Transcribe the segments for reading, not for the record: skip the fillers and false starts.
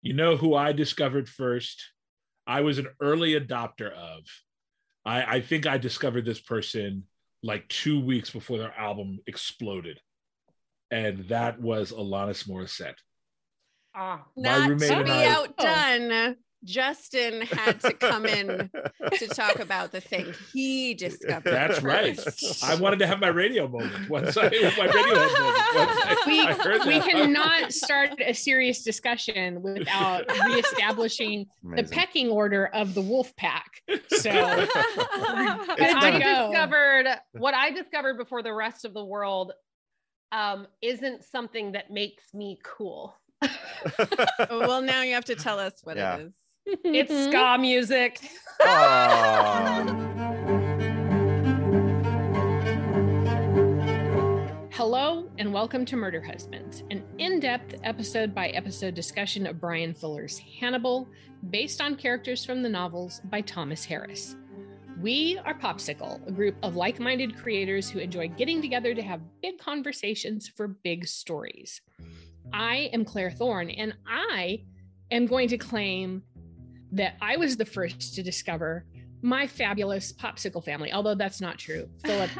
You know who I discovered first? I was an early adopter of. I think I discovered this person like 2 weeks before their album exploded. And that was Alanis Morissette. Not to be outdone, Justin had to come in to talk about the thing he discovered. That's first. Right. I wanted to have my radio moment. We cannot start a serious discussion without reestablishing the pecking order of the wolf pack. So what I discovered before the rest of the world isn't something that makes me cool. Well, now you have to tell us what it is. It's ska music. Hello and welcome to Murder Husbands, an in-depth episode-by-episode discussion of Bryan Fuller's Hannibal, based on characters from the novels by Thomas Harris. We are Popsicle, a group of like-minded creators who enjoy getting together to have big conversations for big stories. I am Claire Thorne, and I am going to claim that I was the first to discover my fabulous Popsicle family, although that's not true. Philip,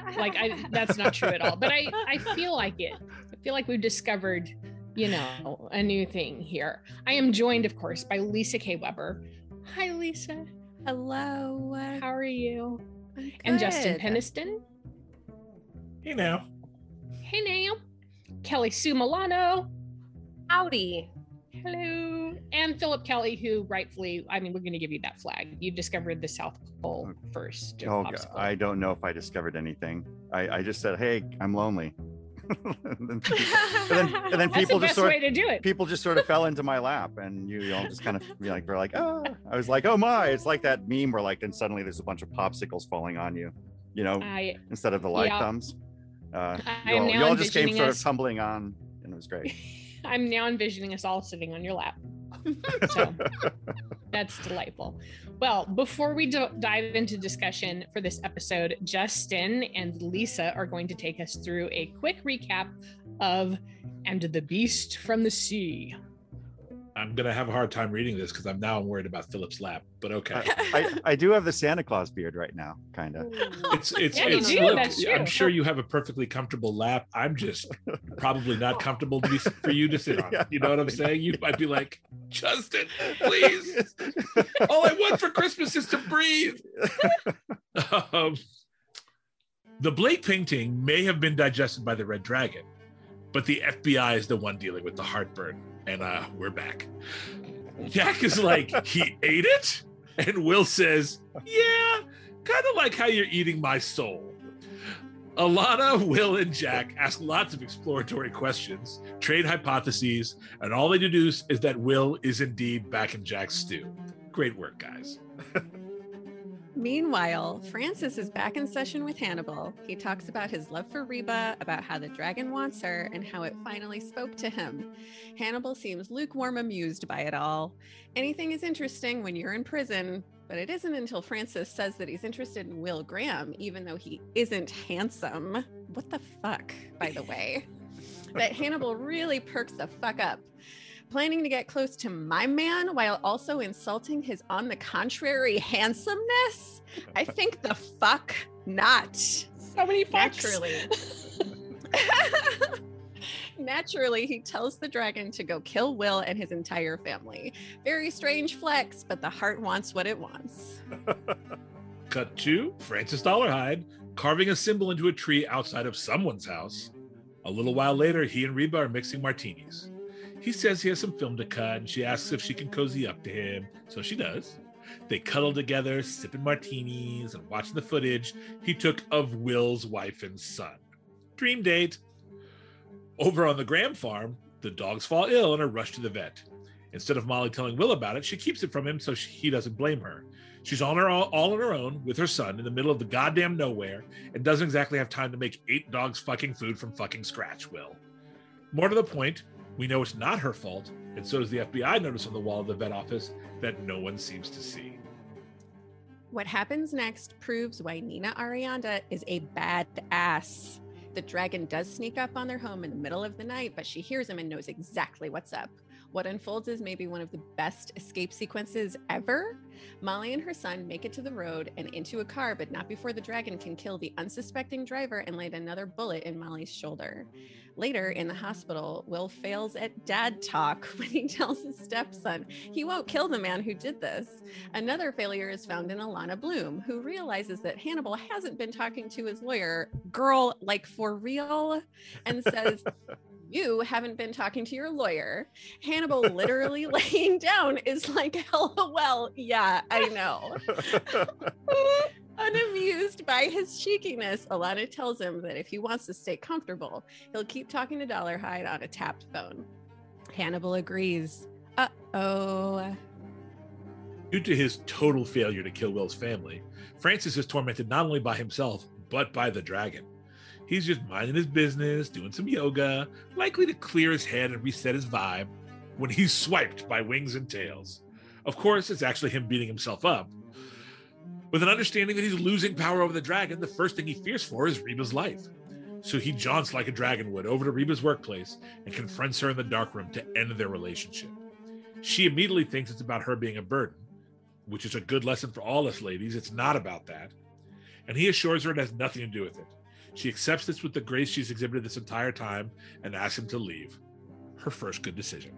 that's not true at all. But I feel like it. I feel like we've discovered, a new thing here. I am joined, of course, by Lisa K. Weber. Hi, Lisa. Hello. How are you? Good. And Justin Peniston. Hey, now. Kelly Sue Milano. Howdy. Hello. And Philip Kelly, who rightfully, we're going to give you that flag. You discovered the South Pole first. Oh, Popsicle. I don't know if I discovered anything. I just said, hey, I'm lonely. and then people just sort of fell into my lap, and you all just kind of we're like, oh, I was like, oh my, it's like that meme where then suddenly there's a bunch of popsicles falling on you, instead of the light thumbs. You all just came sort of tumbling on, and it was great. I'm now envisioning us all sitting on your lap. So that's delightful. Well, before we dive into discussion for this episode, Justin and Lisa are going to take us through a quick recap of And the Beast from the Sea. I'm going to have a hard time reading this because I'm worried about Philip's lap, but okay. I do have the Santa Claus beard right now, kind of. I'm sure you have a perfectly comfortable lap. I'm just probably not comfortable for you to sit on. Yeah, you know what I'm saying? You might be like, Justin, please. All I want for Christmas is to breathe. The Blake painting may have been digested by the Red Dragon, but the FBI is the one dealing with the heartburn. And we're back. Jack is like, he ate it? And Will says, yeah, kind of like how you're eating my soul. Alana, Will, and Jack ask lots of exploratory questions, trade hypotheses, and all they deduce is that Will is indeed back in Jack's stew. Great work, guys. Meanwhile, Francis is back in session with Hannibal. He talks about his love for Reba, about how the dragon wants her, and how it finally spoke to him. Hannibal seems lukewarm amused by it all. Anything is interesting when you're in prison, but it isn't until Francis says that he's interested in Will Graham, even though he isn't handsome. What the fuck, by the way? That Hannibal really perks the fuck up. Planning to get close to my man while also insulting his on the contrary handsomeness? I think the fuck not. So many fucks. Naturally, he tells the dragon to go kill Will and his entire family. Very strange flex, but the heart wants what it wants. Cut to Francis Dolarhyde carving a symbol into a tree outside of someone's house. A little while later, he and Reba are mixing martinis. He says he has some film to cut, and she asks if she can cozy up to him, so she does. They cuddle together, sipping martinis and watching the footage he took of Will's wife and son. Dream date. Over on the Graham farm, the dogs fall ill and are rushed to the vet. Instead of Molly telling Will about it, she keeps it from him so he doesn't blame her. She's all on her own with her son in the middle of the goddamn nowhere and doesn't exactly have time to make 8 dogs fucking food from fucking scratch, Will. More to the point, we know it's not her fault, and so does the FBI notice on the wall of the vet office that no one seems to see. What happens next proves why Nina Arianda is a badass. The dragon does sneak up on their home in the middle of the night, but she hears him and knows exactly what's up. What unfolds is maybe one of the best escape sequences ever. Molly and her son make it to the road and into a car, but not before the dragon can kill the unsuspecting driver and land another bullet in Molly's shoulder. Later in the hospital, Will fails at dad talk when he tells his stepson he won't kill the man who did this. Another failure is found in Alana Bloom, who realizes that Hannibal hasn't been talking to his lawyer, girl, like for real, and says, you haven't been talking to your lawyer. Hannibal literally laying down is like, LOL, yeah, I know. Unamused by his cheekiness, Alana tells him that if he wants to stay comfortable, he'll keep talking to Dolarhyde on a tapped phone. Hannibal agrees. Uh-oh. Due to his total failure to kill Will's family, Francis is tormented not only by himself, but by the dragon. He's just minding his business, doing some yoga, likely to clear his head and reset his vibe, when he's swiped by wings and tails. Of course, it's actually him beating himself up. With an understanding that he's losing power over the dragon, the first thing he fears for is Reba's life. So he jaunts like a dragon would over to Reba's workplace and confronts her in the dark room to end their relationship. She immediately thinks it's about her being a burden, which is a good lesson for all us ladies. It's not about that. And he assures her it has nothing to do with it. She accepts this with the grace she's exhibited this entire time and asks him to leave. Her first good decision.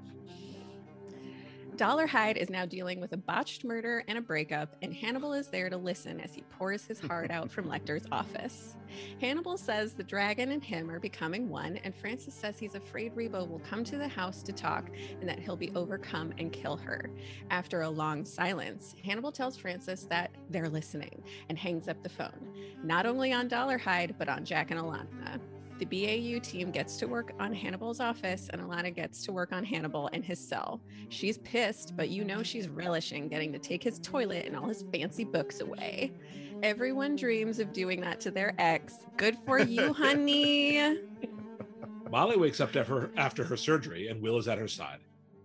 Dolarhyde is now dealing with a botched murder and a breakup, and Hannibal is there to listen as he pours his heart out from Lecter's office. Hannibal says the dragon and him are becoming one, and Francis says he's afraid Reba will come to the house to talk and that he'll be overcome and kill her. After a long silence, Hannibal tells Francis that they're listening and hangs up the phone, not only on Dolarhyde, but on Jack and Alana. The BAU team gets to work on Hannibal's office, and Alana gets to work on Hannibal and his cell. She's pissed, but you know she's relishing getting to take his toilet and all his fancy books away. Everyone dreams of doing that to their ex. Good for you, honey. Molly wakes up after her surgery, and Will is at her side.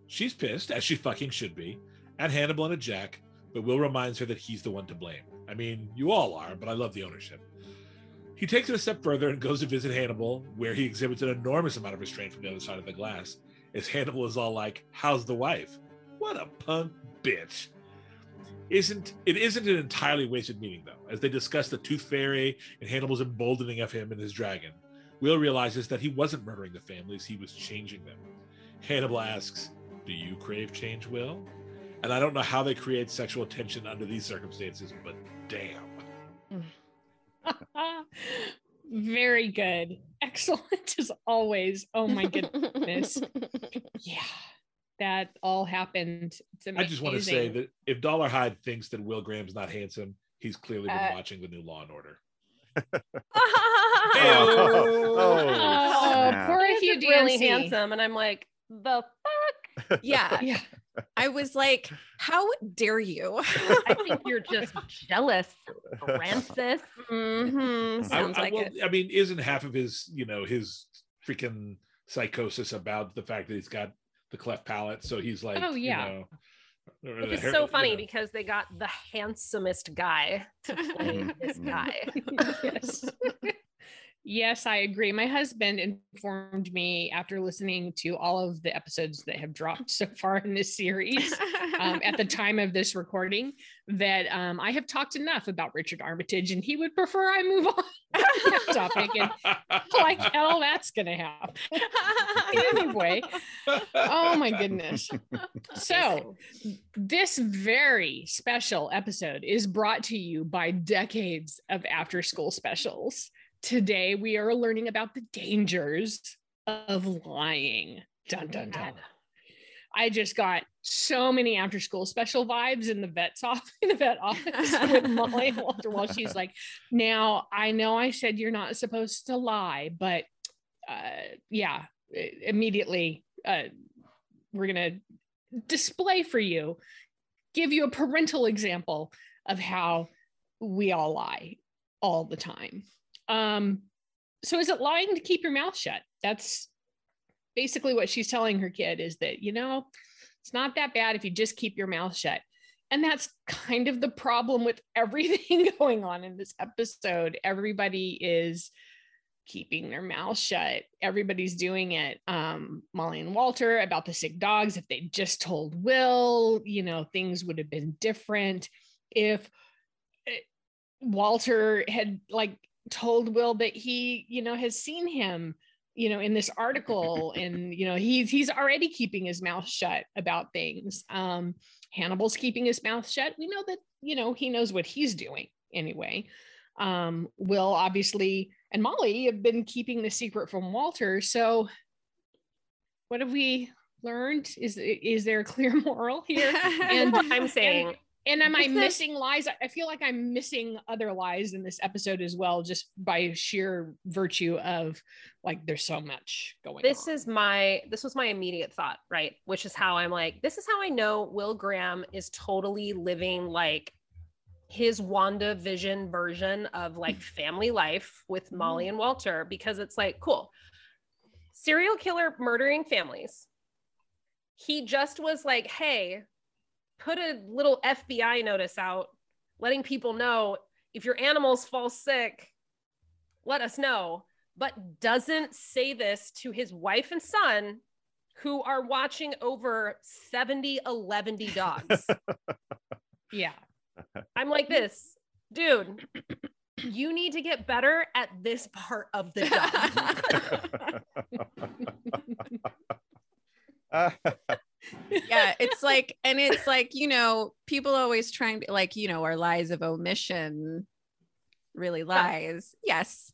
She's pissed, as she fucking should be, at Hannibal and at Jack, but Will reminds her that he's the one to blame. I mean, you all are, but I love the ownership. He takes it a step further and goes to visit Hannibal, where he exhibits an enormous amount of restraint from the other side of the glass, as Hannibal is all like, how's the wife? What a punk bitch. It isn't an entirely wasted meeting, though, as they discuss the tooth fairy and Hannibal's emboldening of him and his dragon. Will realizes that he wasn't murdering the families, he was changing them. Hannibal asks, do you crave change, Will? And I don't know how they create sexual tension under these circumstances, but damn. Very good. Excellent as always. Oh my goodness. Yeah, that all happened. It's amazing. I just want to say that if Dolarhyde thinks that Will Graham's not handsome, he's clearly been watching the new Law and Order. Oh, poor Hugh Dancy. Really handsome, and I'm like, the fuck? Yeah. I was like, how dare you? I think you're just jealous, Francis. Mm-hmm. I mean, isn't half of his, his freaking psychosis about the fact that he's got the cleft palate? So he's like, oh, yeah. It's so funny because they got the handsomest guy to play this guy. Yes. Yes, I agree. My husband informed me after listening to all of the episodes that have dropped so far in this series at the time of this recording that I have talked enough about Richard Armitage and he would prefer I move on to that topic. And like, hell, that's going to happen. Anyway, oh my goodness. So this very special episode is brought to you by decades of after school specials. Today, we are learning about the dangers of lying. Dun, dun, dun. I just got so many after school special vibes in the vet office with Molly and Walter while she's like, now, I know I said you're not supposed to lie, but yeah, immediately we're going to display for you, give you a parental example of how we all lie all the time. So is it lying to keep your mouth shut? That's basically what she's telling her kid is that, it's not that bad if you just keep your mouth shut. And that's kind of the problem with everything going on in this episode. Everybody is keeping their mouth shut. Everybody's doing it. Molly and Walter about the sick dogs. If they just told Will, you know, things would have been different. If Walter had like told Will that he, you know, has seen him, you know, in this article, and, you know, he's already keeping his mouth shut about things. Hannibal's keeping his mouth shut. We know that, you know, he knows what he's doing anyway. Will obviously and Molly have been keeping the secret from Walter. So what have we learned? Is there a clear moral here? And I'm saying, and am I missing lies? I feel like I'm missing other lies in this episode as well, just by sheer virtue of like, there's so much going on. This was my immediate thought, right? Which is how I'm like, this is how I know Will Graham is totally living like his WandaVision version of like family life with Molly and Walter, because it's like, cool, serial killer murdering families. He just was like, hey, put a little FBI notice out letting people know if your animals fall sick, let us know, but doesn't say this to his wife and son who are watching over 70 Alevindy dogs. Yeah. I'm like, this dude, you need to get better at this part of the job. Yeah, it's like, you know, people always trying to like, you know, are lies of omission really lies? Yes,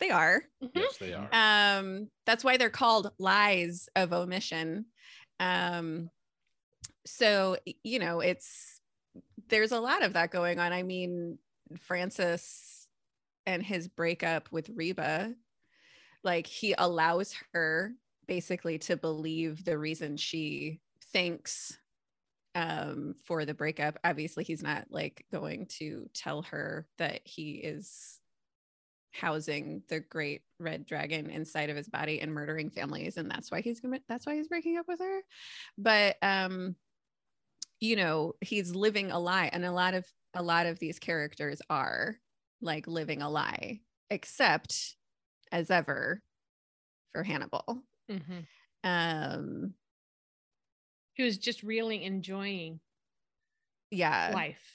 they are. Yes, they are. That's why they're called lies of omission. So, you know, there's a lot of that going on. I mean, Francis and his breakup with Reba, like he allows her basically to believe the reason she thinks for the breakup. Obviously, he's not like going to tell her that he is housing the great red dragon inside of his body and murdering families, and that's why he's breaking up with her. But you know, he's living a lie, and a lot of these characters are like living a lie, except as ever for Hannibal. Mm-hmm. He was just really enjoying life.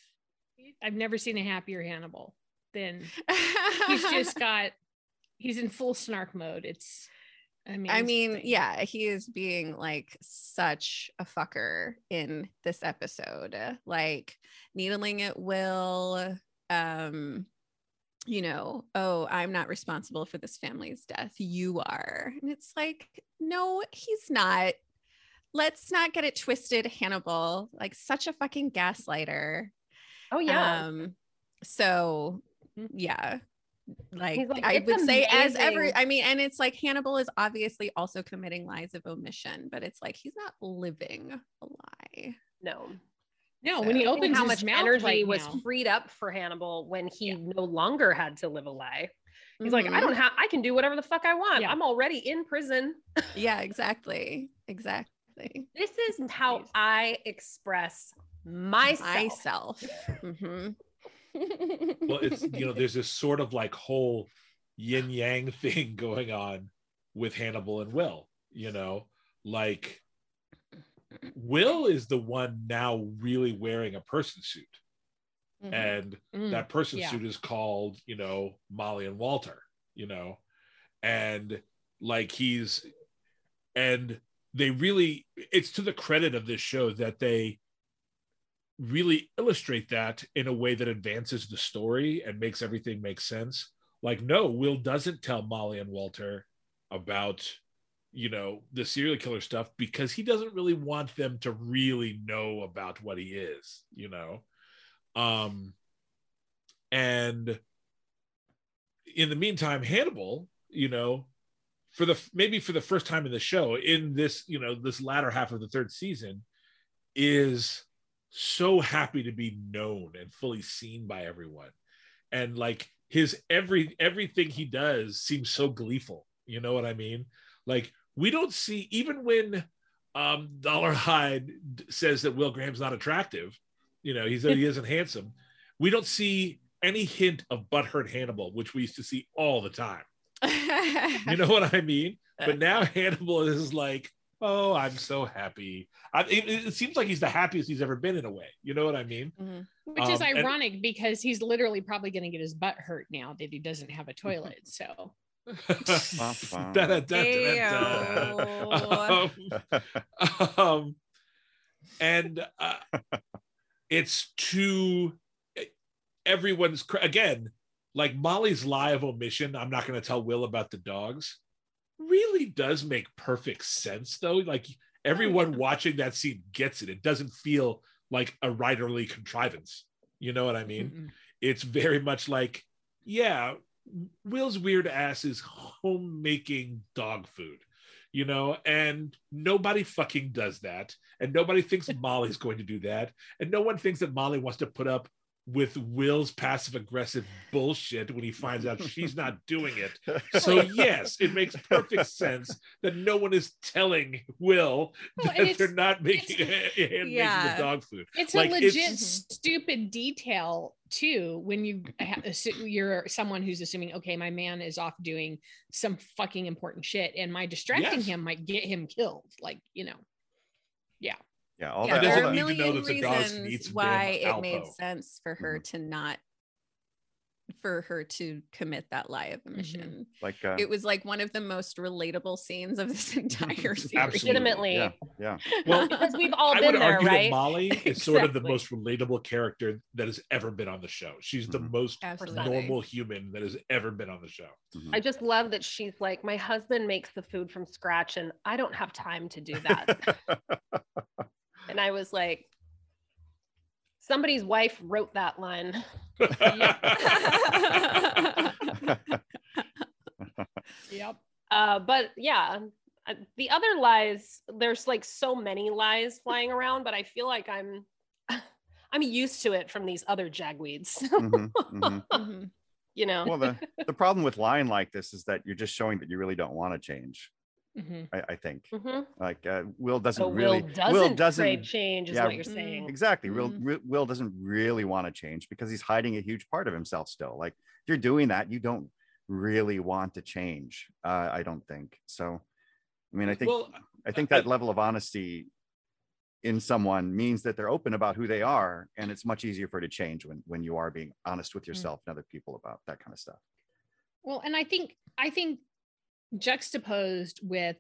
I've never seen a happier Hannibal than he's just got, he's in full snark mode. I mean, yeah, he is being like such a fucker in this episode, like needling at Will, you know, oh, I'm not responsible for this family's death. You are. And it's like, no, he's not. Let's not get it twisted, Hannibal, like such a fucking gaslighter. Oh yeah. So yeah. Like I would say as ever, I mean, and it's like Hannibal is obviously also committing lies of omission, but it's like, he's not living a lie. No, so, when he opens, how much energy was freed up for Hannibal when he no longer had to live a lie. He's like, I can do whatever the fuck I want. Yeah. I'm already in prison. Yeah, exactly. Exactly. This is how I express myself. Mm-hmm. Well, it's, you know, there's this sort of like whole yin yang thing going on with Hannibal and Will, you know, like Will is the one now really wearing a person suit, and that person suit is called, you know, Molly and Walter, you know, and like they really, it's to the credit of this show that they really illustrate that in a way that advances the story and makes everything make sense. Like, no, Will doesn't tell Molly and Walter about, you know, the serial killer stuff because he doesn't really want them to really know about what he is, you know? And in the meantime, Hannibal, you know, maybe for the first time in the show, in this, you know, this latter half of the third season, is so happy to be known and fully seen by everyone, and like his everything he does seems so gleeful, you know what I mean? Like, we don't see, even when Dolarhyde says that Will Graham's not attractive, you know, he said he isn't handsome, we don't see any hint of butthurt Hannibal, which we used to see all the time, You know what I mean? But now Hannibal is like, oh, I'm so happy. It seems like he's the happiest he's ever been in a way. You know what I mean? Mm-hmm. Which is ironic because he's literally probably going to get his butt hurt now that he doesn't have a toilet. So. It's too, everyone's, again, like Molly's lie of omission, I'm not going to tell Will about the dogs, really does make perfect sense though. Like everyone watching that scene gets it. It doesn't feel like a writerly contrivance. You know what I mean? Mm-hmm. It's very much like, yeah, Will's weird ass is homemaking dog food, you know, and nobody fucking does that. And nobody thinks Molly's going to do that. And no one thinks that Molly wants to put up with Will's passive aggressive bullshit when he finds out she's not doing it. So yes, it makes perfect sense that no one is telling Will that they're not making the dog food. It's like, a legit stupid detail too, when you're someone who's assuming, okay, my man is off doing some fucking important shit and my distracting him might get him killed. Like, you know, yeah. Yeah, all that. There are a million reasons why it made sense for her to not, for her to commit that lie of omission. Mm-hmm. Like it was like one of the most relatable scenes of this entire series. Legitimately, yeah. Well, because we've all been there, right? Molly is sort of the most relatable character that has ever been on the show. She's the most normal human that has ever been on the show. Mm-hmm. I just love that she's like, my husband makes the food from scratch, and I don't have time to do that. And I was like, somebody's wife wrote that line. Yep. But yeah, the other lies, there's like so many lies flying around, but I feel like I'm used to it from these other jagweeds. You know? Well, the problem with lying like this is that you're just showing that you really don't want to change. Mm-hmm. I think like Will doesn't change is what you're saying. Exactly. Will doesn't really want to change because he's hiding a huge part of himself still. Like if you're doing that, you don't really want to change. I don't think so. I mean, I think that level of honesty in someone means that they're open about who they are, and it's much easier for it to change when you are being honest with yourself and other people about that kind of stuff. Well, and I think juxtaposed with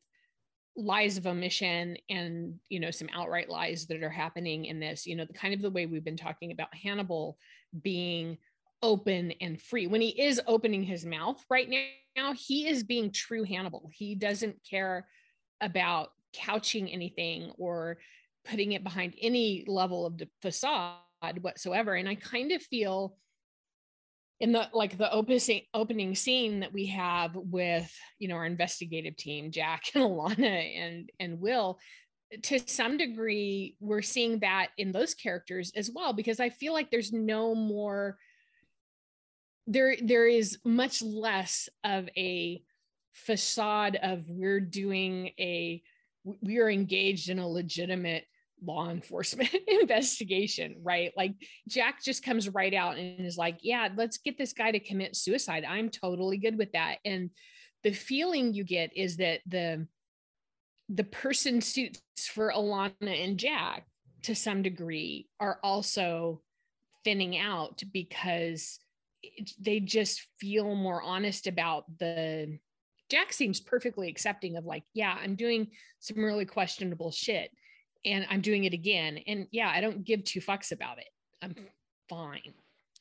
lies of omission and, you know, some outright lies that are happening in this, you know, the kind of the way we've been talking about Hannibal being open and free. When he is opening his mouth right now, he is being true Hannibal. He doesn't care about couching anything or putting it behind any level of the facade whatsoever. And I kind of feel in the opening scene that we have with, you know, our investigative team, Jack and Alana and Will, to some degree, we're seeing that in those characters as well, because I feel like there's no more, there is much less of a facade of we're engaged in a legitimate law enforcement investigation, right? Like Jack just comes right out and is like, yeah, let's get this guy to commit suicide. I'm totally good with that. And the feeling you get is that the person suits for Alana and Jack to some degree are also thinning out because they just feel more honest about Jack seems perfectly accepting of like, yeah, I'm doing some really questionable shit. And I'm doing it again. And yeah, I don't give two fucks about it. I'm fine.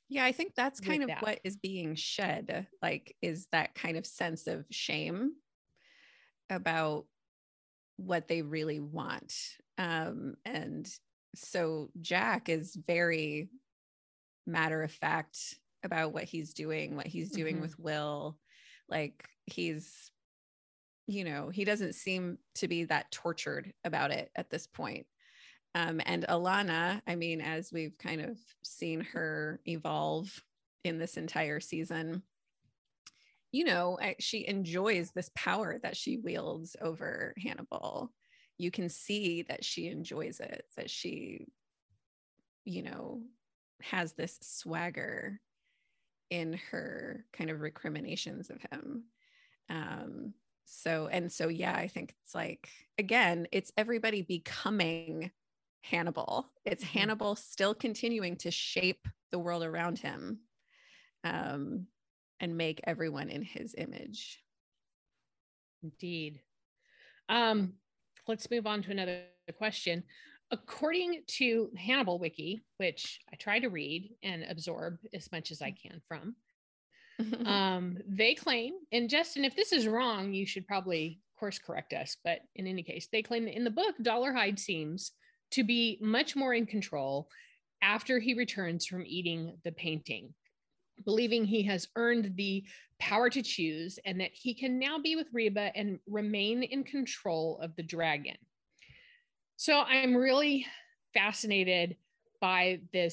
Yeah, I think that's kind of what is being shed, like, is that kind of sense of shame about what they really want. And so Jack is very matter of fact about what he's doing with Will. Like he's, you know, he doesn't seem to be that tortured about it at this point. And Alana, I mean, as we've kind of seen her evolve in this entire season, you know, she enjoys this power that she wields over Hannibal. You can see that she enjoys it, that she, you know, has this swagger in her kind of recriminations of him. So yeah, I think it's like, again, it's everybody becoming Hannibal. It's Hannibal still continuing to shape the world around him, and make everyone in his image. Indeed. Let's move on to another question. According to Hannibal Wiki, which I try to read and absorb as much as I can from, they claim, and Justin, if this is wrong, you should probably course correct us, but in any case, they claim that in the book, Dolarhyde seems to be much more in control after he returns from eating the painting, believing he has earned the power to choose and that he can now be with Reba and remain in control of the dragon. So I'm really fascinated by the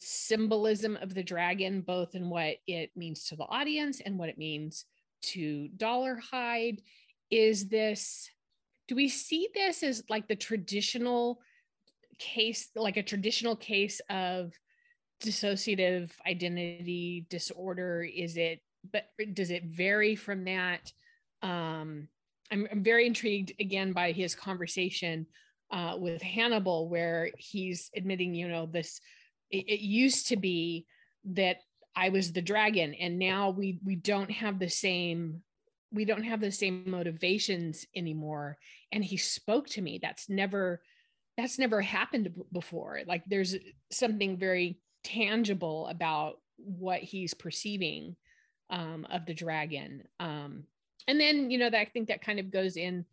symbolism of the dragon, both in what it means to the audience and what it means to Dolarhyde. Is this, do we see this as like the traditional case, like a traditional case of dissociative identity disorder? Is it, but does it vary from that? I'm very intrigued again by his conversation with Hannibal, where he's admitting, you know, this, it used to be that I was the dragon, and now we don't have the same motivations anymore. And he spoke to me. That's never happened before. Like, there's something very tangible about what he's perceiving of the dragon. And then, you know, that I think that kind of goes in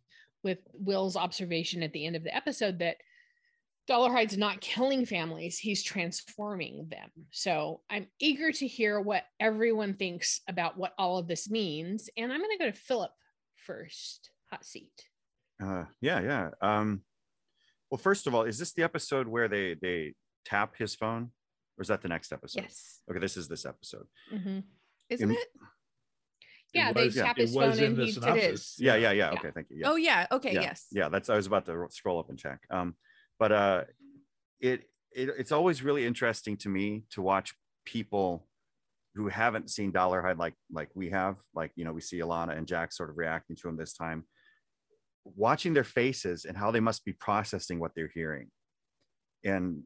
with Will's observation at the end of the episode that Dolarhyde's not killing families, he's transforming them. So I'm eager to hear what everyone thinks about what all of this means. And I'm going to go to Philip first. Hot seat. Yeah. Well, first of all, is this the episode where they tap his phone? Or is that the next episode? Yes. Okay, this is this episode. Mm-hmm. Isn't it? Yeah, they tap his phone and he did it. Yeah. Okay, thank you. Yeah. Oh, yeah. Okay, yeah. Yes. Yeah, that's, I was about to scroll up and check. But it's always really interesting to me to watch people who haven't seen Dolarhyde like we have, like, you know, we see Alana and Jack sort of reacting to him this time, watching their faces and how they must be processing what they're hearing. And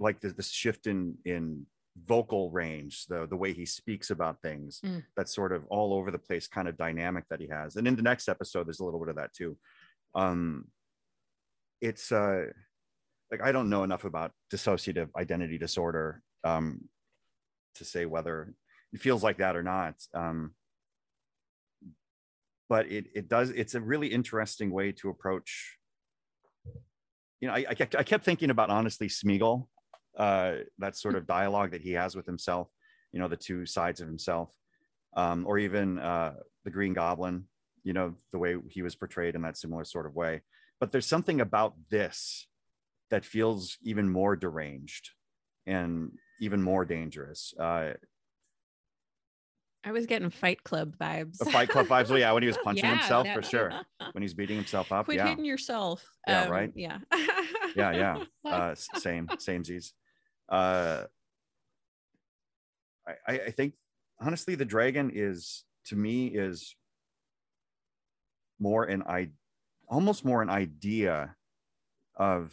like the shift in vocal range, the way he speaks about things, that sort of all over the place kind of dynamic that he has. And in the next episode, there's a little bit of that too. It's like, I don't know enough about dissociative identity disorder to say whether it feels like that or not. But it does, it's a really interesting way to approach. You know, I kept thinking about, honestly, Smeagol, that sort of dialogue that he has with himself, you know, the two sides of himself, or even the Green Goblin, you know, the way he was portrayed in that similar sort of way. But there's something about this that feels even more deranged and even more dangerous. I was getting Fight Club vibes. The Fight Club vibes, yeah, when he was punching himself, for sure. When he's beating himself up. Quit hitting yourself. Yeah, right? Yeah. yeah. Samesies. I think, honestly, the dragon is, to me, is more an idea, almost more an idea of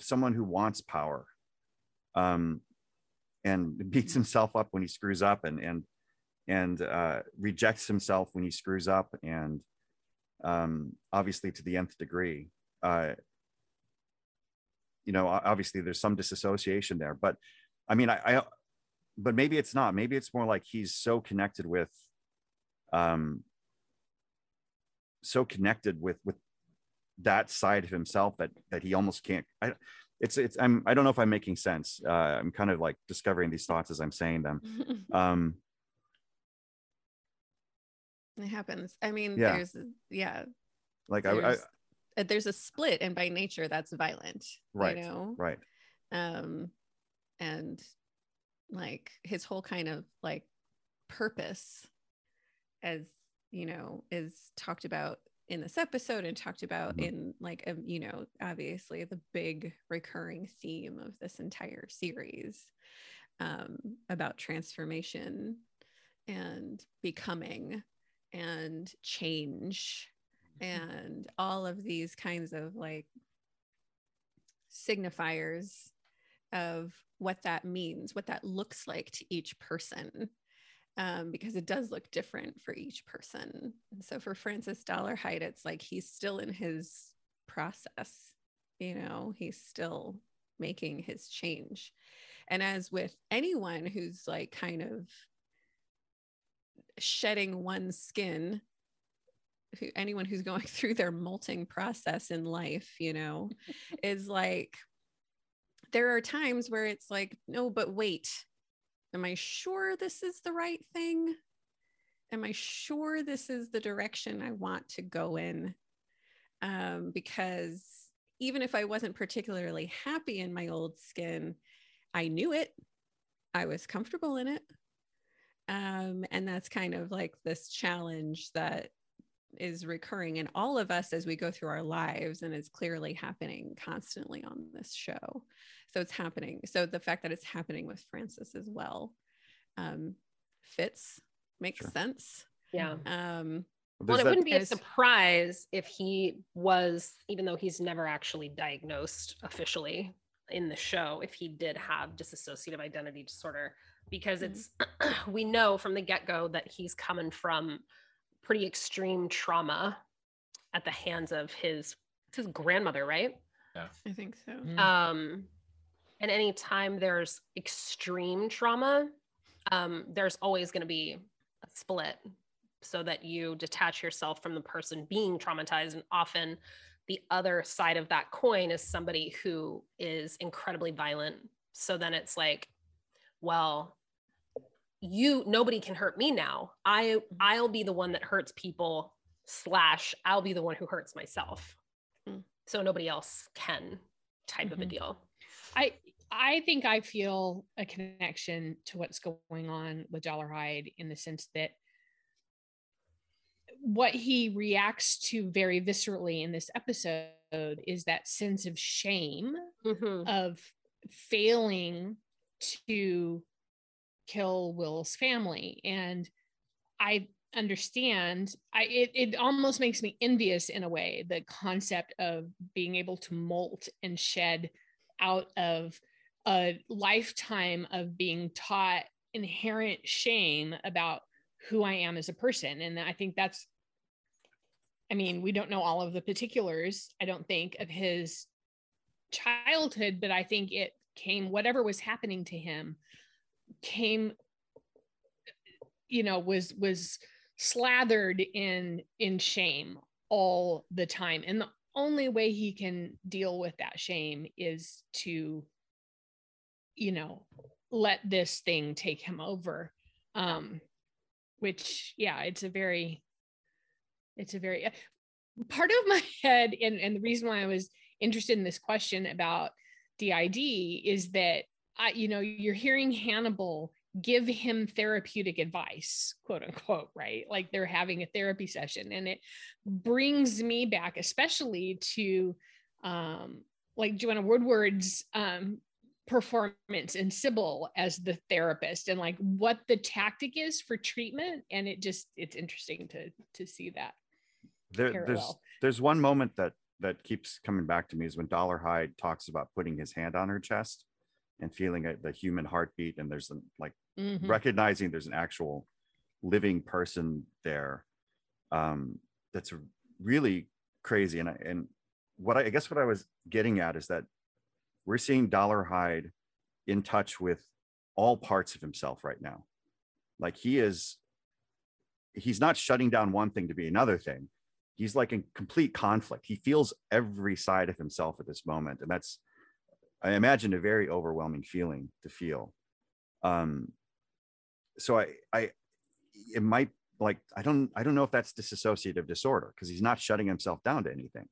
someone who wants power, and beats himself up when he screws up, and rejects himself when he screws up, and obviously to the nth degree. You know, obviously there's some disassociation there, but I mean, I but maybe it's not. Maybe it's more like he's so connected with that side of himself that he almost can't. I don't know if I'm making sense. I'm kind of like discovering these thoughts as I'm saying them. It happens. I mean, yeah. There's a split, and by nature that's violent, right? You know? Right. And like his whole kind of like purpose, as you know, is talked about in this episode and talked about in like, you know, obviously the big recurring theme of this entire series, about transformation and becoming and change and all of these kinds of like signifiers of what that means, what that looks like to each person, because it does look different for each person. And so for Francis Dolarhyde, it's like he's still in his process, you know, he's still making his change. And as with anyone who's like kind of shedding one's skin, anyone who's going through their molting process in life, you know, is like, there are times where it's like, no, but wait, am I sure this is the right thing? Am I sure this is the direction I want to go in? Because even if I wasn't particularly happy in my old skin, I knew it. I was comfortable in it. And that's kind of like this challenge that is recurring in all of us as we go through our lives, and it's clearly happening constantly on this show. So it's happening. So the fact that it's happening with Francis as well fits, makes sense. Yeah. Well, it wouldn't be a surprise if he was, even though he's never actually diagnosed officially in the show, if he did have dissociative identity disorder, because it's, we know from the get-go that he's coming from pretty extreme trauma at the hands of his grandmother, right? Yeah, I think so. And anytime there's extreme trauma, there's always going to be a split, so that you detach yourself from the person being traumatized. And often the other side of that coin is somebody who is incredibly violent. So then it's like, well, nobody can hurt me now. I'll be the one that hurts people, / I'll be the one who hurts myself. So nobody else can, type of a deal. I think I feel a connection to what's going on with Dolarhyde, in the sense that what he reacts to very viscerally in this episode is that sense of shame, of failing to kill Will's family. And I understand, it almost makes me envious in a way, the concept of being able to molt and shed out of a lifetime of being taught inherent shame about who I am as a person. And I think that's, I mean, we don't know all of the particulars, I don't think, of his childhood, but I think it came, whatever was happening to him came, you know, was slathered in shame all the time. And the only way he can deal with that shame is to, you know, let this thing take him over. Which, yeah, it's a very part of my head. And the reason why I was interested in this question about DID is that, you know, you're hearing Hannibal give him therapeutic advice, quote unquote, right? Like they're having a therapy session. And it brings me back, especially to like Joanna Woodward's performance in Sybil as the therapist, and like what the tactic is for treatment. And it's interesting to see that. There's one moment that keeps coming back to me, is when Dolarhyde talks about putting his hand on her chest and feeling the human heartbeat. And there's like recognizing there's an actual living person there. That's really crazy. And what I was getting at is that we're seeing Dolarhyde in touch with all parts of himself right now. Like he's not shutting down one thing to be another thing. He's like in complete conflict. He feels every side of himself at this moment. And that's, I imagine, a very overwhelming feeling to feel. So it might, like, I don't know if that's dissociative disorder, because he's not shutting himself down to anything.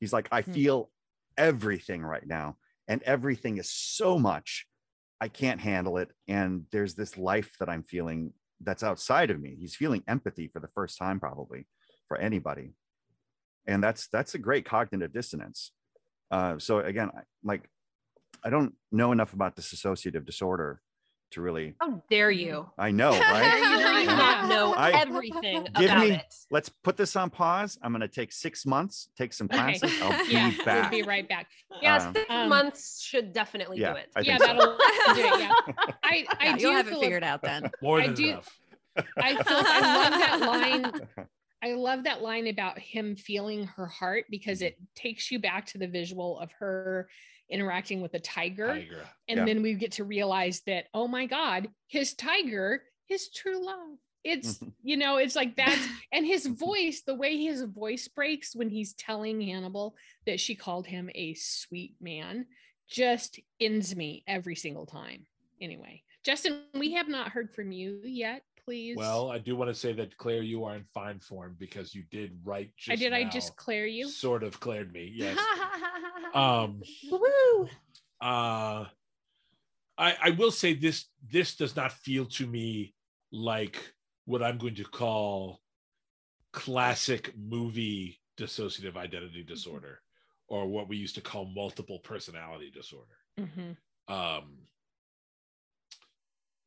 He's like, I feel everything right now. And everything is so much, I can't handle it. And there's this life that I'm feeling that's outside of me. He's feeling empathy for the first time, probably, for anybody. And that's a great cognitive dissonance. So again, like, I don't know enough about dissociative disorder to really. How dare you? I know, right? You not know everything about it. Let's put this on pause. I'm going to take 6 months, take some classes. Okay. I'll be back. We'll be right back. Yeah, 6 months should definitely do it. That'll do it. Yeah. I do have it figured out then. More than enough. I love that line. I love that line about him feeling her heart, because it takes you back to the visual of her interacting with a tiger. And then we get to realize that, oh my God, his tiger, his true love. It's, you know, it's like that. And his voice, the way his voice breaks when he's telling Hannibal that she called him a sweet man, just ends me every single time. Anyway, Justin, we have not heard from you yet. Please. Well, I do want to say that, Claire, you are in fine form, because you did write just I did now, I just clear you? Sort of cleared me, yes. Woo! I will say this does not feel to me like what I'm going to call classic movie dissociative identity disorder, or what we used to call multiple personality disorder. Mm-hmm.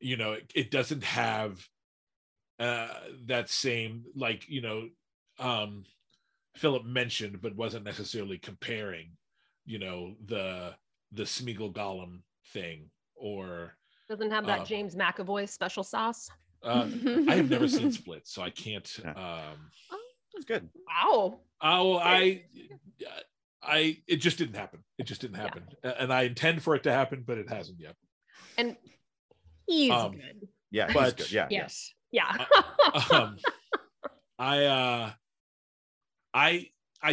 You know, it doesn't have that same, like, you know, Philip mentioned, but wasn't necessarily comparing, you know, the Smeagol Gollum thing, or doesn't have that James McAvoy special sauce. I have never seen Split, so I can't. That's good. Wow. It just didn't happen. And I intend for it to happen, but it hasn't yet. And he's good. Yeah, but good. Yeah. Yes. Yeah. I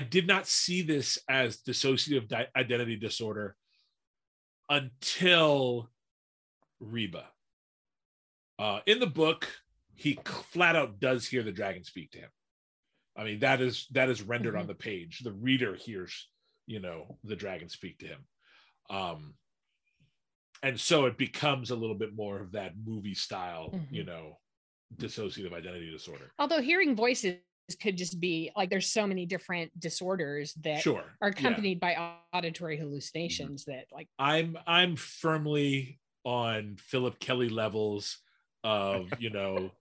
did not see this as dissociative identity disorder until Reba. In the book, he flat out does hear the dragon speak to him. I mean, that is rendered on the page. The reader hears, you know, the dragon speak to him. And so it becomes a little bit more of that movie style, you know, dissociative identity disorder. Although hearing voices could just be like, there's so many different disorders that are accompanied by auditory hallucinations that, like, I'm firmly on Philip Kelly levels of, you know,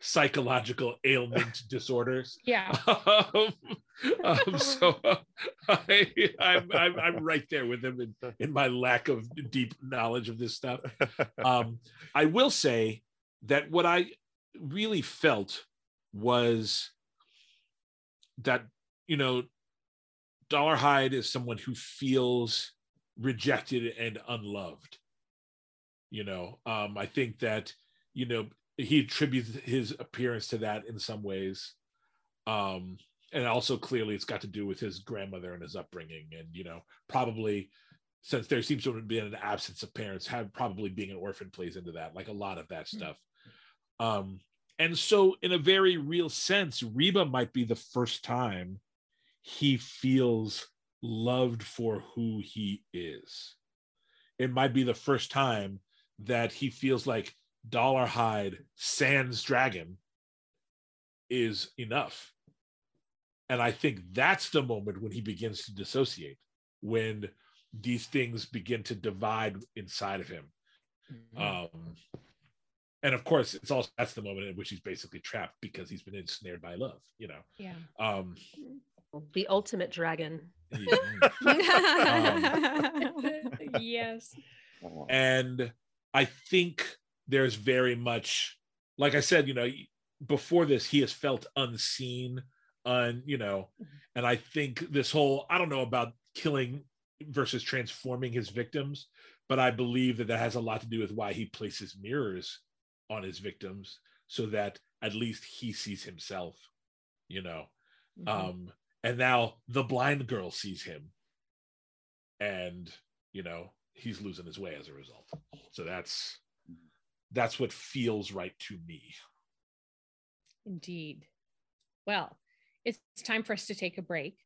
psychological ailment disorders. Yeah. I'm right there with him in my lack of deep knowledge of this stuff. I will say that what I really felt was that, you know, Dolarhyde is someone who feels rejected and unloved. You know, I think that, you know, he attributes his appearance to that in some ways, and also clearly it's got to do with his grandmother and his upbringing, and, you know, probably since there seems to have been an absence of parents, have probably being an orphan plays into that, like a lot of that stuff. And so in a very real sense, Reba might be the first time he feels loved for who he is. It might be the first time that he feels like Dolarhyde sans dragon is enough. And I think that's the moment when he begins to dissociate, when these things begin to divide inside of him. And of course, it's also, that's the moment in which he's basically trapped, because he's been ensnared by love, you know. Yeah. The ultimate dragon. Yes. And I think there's very much, like I said, you know, before this, he has felt unseen, you know, and I think this whole, I don't know about killing versus transforming his victims, but I believe that has a lot to do with why he places mirrors on his victims, so that at least he sees himself, you know. And now the blind girl sees him, and, you know, he's losing his way as a result. So that's what feels right to me. Indeed. Well, it's time for us to take a break.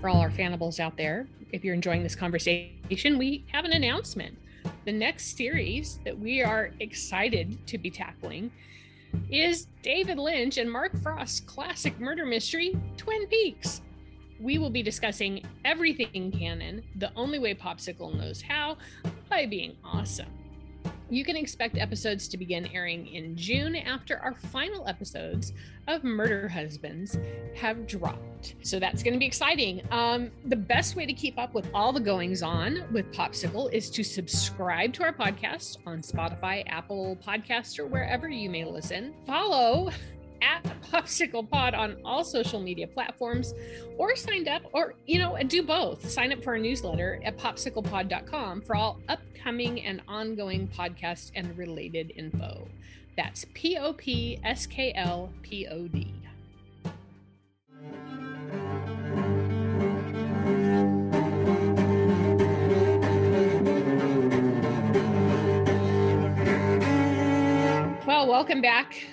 For all our fanables out there, if you're enjoying this conversation, we have an announcement. The next series that we are excited to be tackling is David Lynch and Mark Frost's classic murder mystery, Twin Peaks. We will be discussing everything canon, the only way Popsicle knows how, by being awesome. You can expect episodes to begin airing in June after our final episodes of Murder Husbands have dropped. So that's going to be exciting. The best way to keep up with all the goings on with Popsicle is to subscribe to our podcast on Spotify, Apple Podcasts, or wherever you may listen. Follow at Popsicle Pod on all social media platforms, or signed up, or, you know, do both. Sign up for our newsletter at popsiclepod.com for all upcoming and ongoing podcasts and related info. That's POPSKLPOD. Well, welcome back.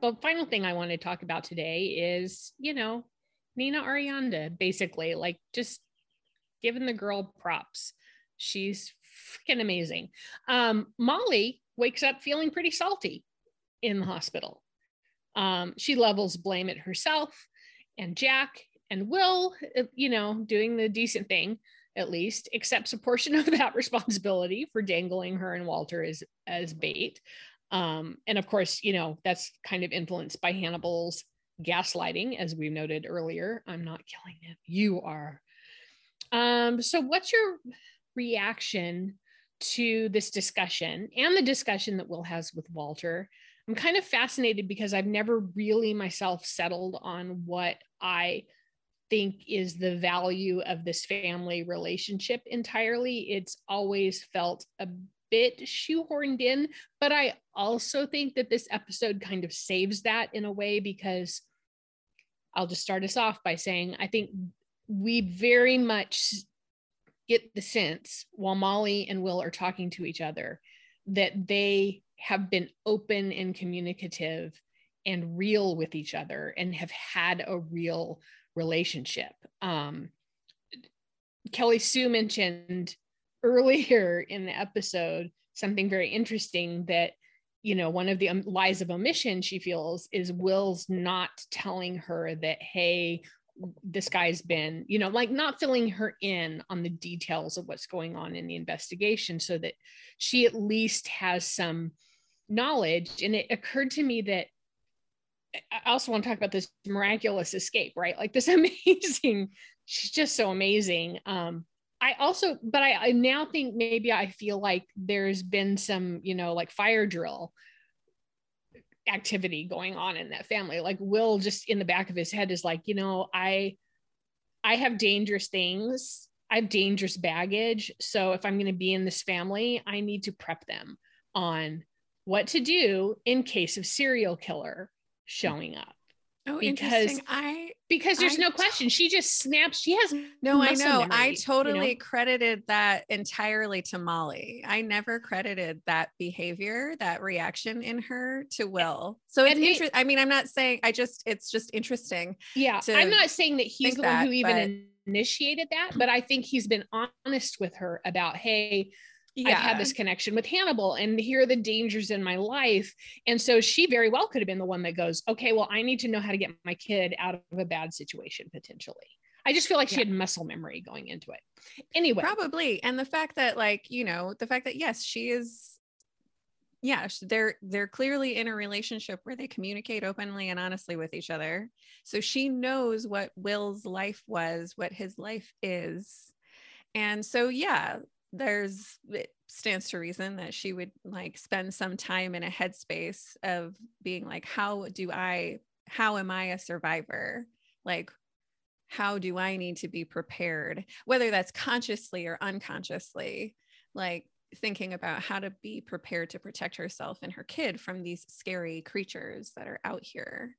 The final thing I want to talk about today is, you know, Nina Arianda, basically, like, just giving the girl props. She's freaking amazing. Molly wakes up feeling pretty salty in the hospital. She levels blame at herself and Jack and Will, you know, doing the decent thing, at least, accepts a portion of that responsibility for dangling her and Walter as bait. And of course, you know, that's kind of influenced by Hannibal's gaslighting, as we noted earlier. I'm not killing him. You are. So what's your reaction to this discussion and the discussion that Will has with Walter? I'm kind of fascinated because I've never really myself settled on what I think is the value of this family relationship entirely. It's always felt a bit shoehorned in, but I also think that this episode kind of saves that in a way, because I'll just start us off by saying I think we very much get the sense, while Molly and Will are talking to each other, that they have been open and communicative and real with each other and have had a real relationship. Kelly Sue mentioned earlier in the episode something very interesting, that, you know, one of the lies of omission she feels is Will's not telling her that, hey, this guy's been, you know, like, not filling her in on the details of what's going on in the investigation, so that she at least has some knowledge. And it occurred to me that I also want to talk about this miraculous escape, right? Like, this amazing, she's just so amazing. I now think, maybe I feel like there's been some, you know, like, fire drill activity going on in that family. Like, Will just in the back of his head is like, you know, I have dangerous things. I have dangerous baggage. So if I'm going to be in this family, I need to prep them on what to do in case of serial killer showing up. Oh, because because there's no question. She just snaps. She has no, I know. Memory, I totally, you know, credited that entirely to Molly. I never credited that behavior, that reaction in her to Will. So it's interesting. I mean, I'm not saying, it's just interesting. Yeah. I'm not saying that he's the one who even initiated that, but I think he's been honest with her about, hey, yeah, I've had this connection with Hannibal and here are the dangers in my life. And so she very well could have been the one that goes, okay, well, I need to know how to get my kid out of a bad situation, potentially. I just feel like she had muscle memory going into it. Anyway. Probably. And the fact that, like, you know, the fact that, yes, she is, yeah, they're clearly in a relationship where they communicate openly and honestly with each other. So she knows what Will's life was, what his life is. And so, yeah, it stands to reason that she would, like, spend some time in a headspace of being like, how am I a survivor? Like, how do I need to be prepared? Whether that's consciously or unconsciously, like, thinking about how to be prepared to protect herself and her kid from these scary creatures that are out here.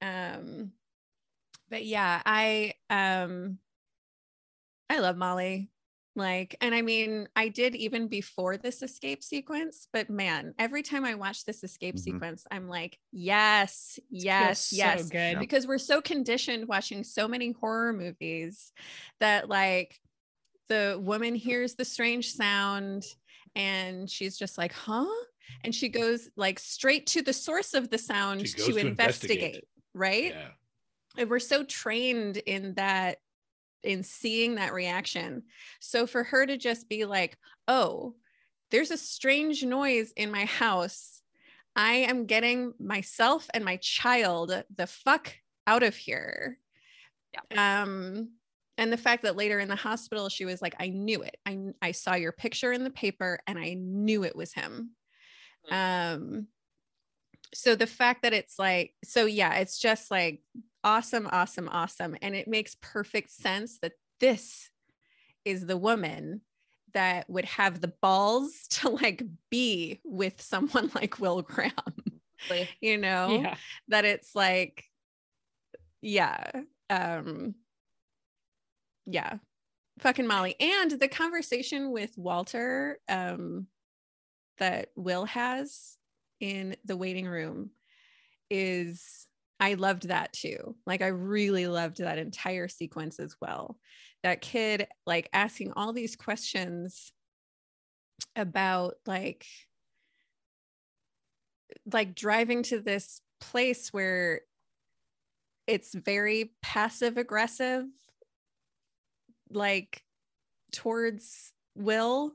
But yeah, I love Molly. Like, and I mean, I did even before this escape sequence, but man, every time I watch this escape sequence, I'm like, yes. So good. Because we're so conditioned watching so many horror movies that, like, the woman hears the strange sound and she's just like, huh? And she goes, like, straight to the source of the sound to investigate. Right? Yeah. And we're so trained in that, in seeing that reaction. So for her to just be like, oh, there's a strange noise in my house. I am getting myself and my child the fuck out of here. Yeah. And the fact that later in the hospital, she was like, I knew it. I saw your picture in the paper and I knew it was him. Mm-hmm. So the fact that it's like, so yeah, it's just like awesome, awesome, awesome. And it makes perfect sense that this is the woman that would have the balls to like be with someone like Will Graham, you know, yeah. That it's like, yeah. Yeah. Fucking Molly. And the conversation with Walter, that Will has in the waiting room is, I loved that too. Like, I really loved that entire sequence as well. That kid, like, asking all these questions about like driving to this place where it's very passive aggressive, like towards Will,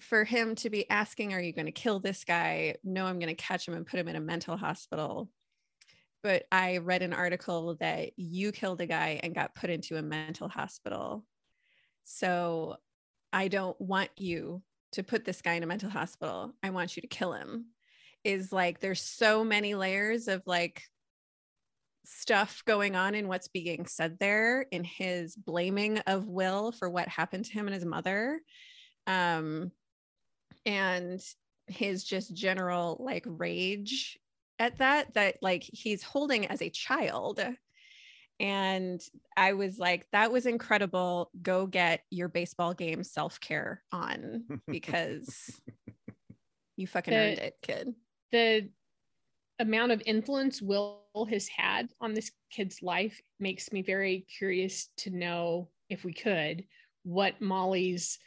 for him to be asking, are you going to kill this guy? No, I'm going to catch him and put him in a mental hospital. But I read an article that you killed a guy and got put into a mental hospital. So I don't want you to put this guy in a mental hospital. I want you to kill him. Is like, there's so many layers of like stuff going on in what's being said there, in his blaming of Will for what happened to him and his mother. And his just general like rage at that like he's holding as a child. And I was like, that was incredible. Go get your baseball game self-care on, because you fucking earned it, kid. The amount of influence Will has had on this kid's life makes me very curious to know, if we could, what Molly's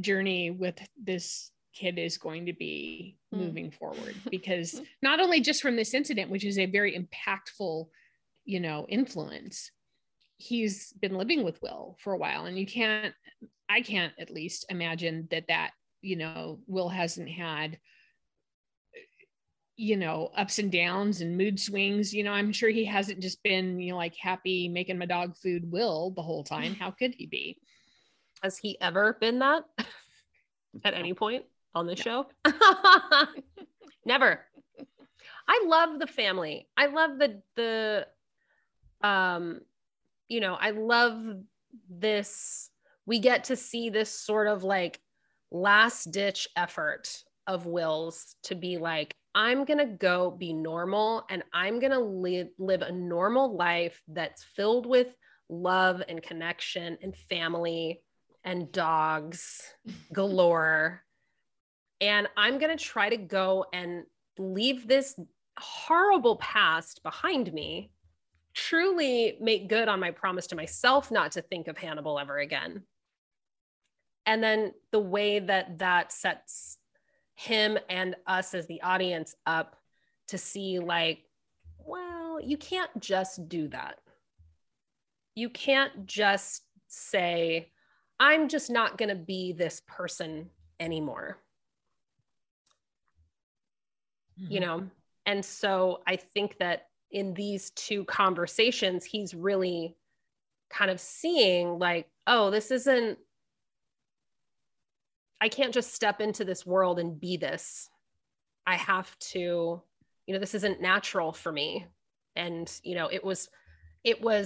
journey with this kid is going to be moving forward, because not only just from this incident, which is a very impactful, you know, influence, he's been living with Will for a while, and I can't at least imagine that, you know, Will hasn't had, you know, ups and downs and mood swings. You know, I'm sure he hasn't just been, you know, like happy making my dog food Will the whole time. How could he be? Has he ever been that at any point on the show? Never. I love the family. I love the you know, I love this. We get to see this sort of like last ditch effort of Will's to be like, I'm going to go be normal, and I'm going to live a normal life that's filled with love and connection and family and dogs galore. And I'm going to try to go and leave this horrible past behind me, truly make good on my promise to myself not to think of Hannibal ever again. And then the way that sets him and us as the audience up to see like, well, you can't just do that. You can't just say, I'm just not going to be this person anymore. Mm-hmm. You know? And so I think that in these two conversations, he's really kind of seeing like, oh, I can't just step into this world and be this. I have to, you know, this isn't natural for me. And, you know, it was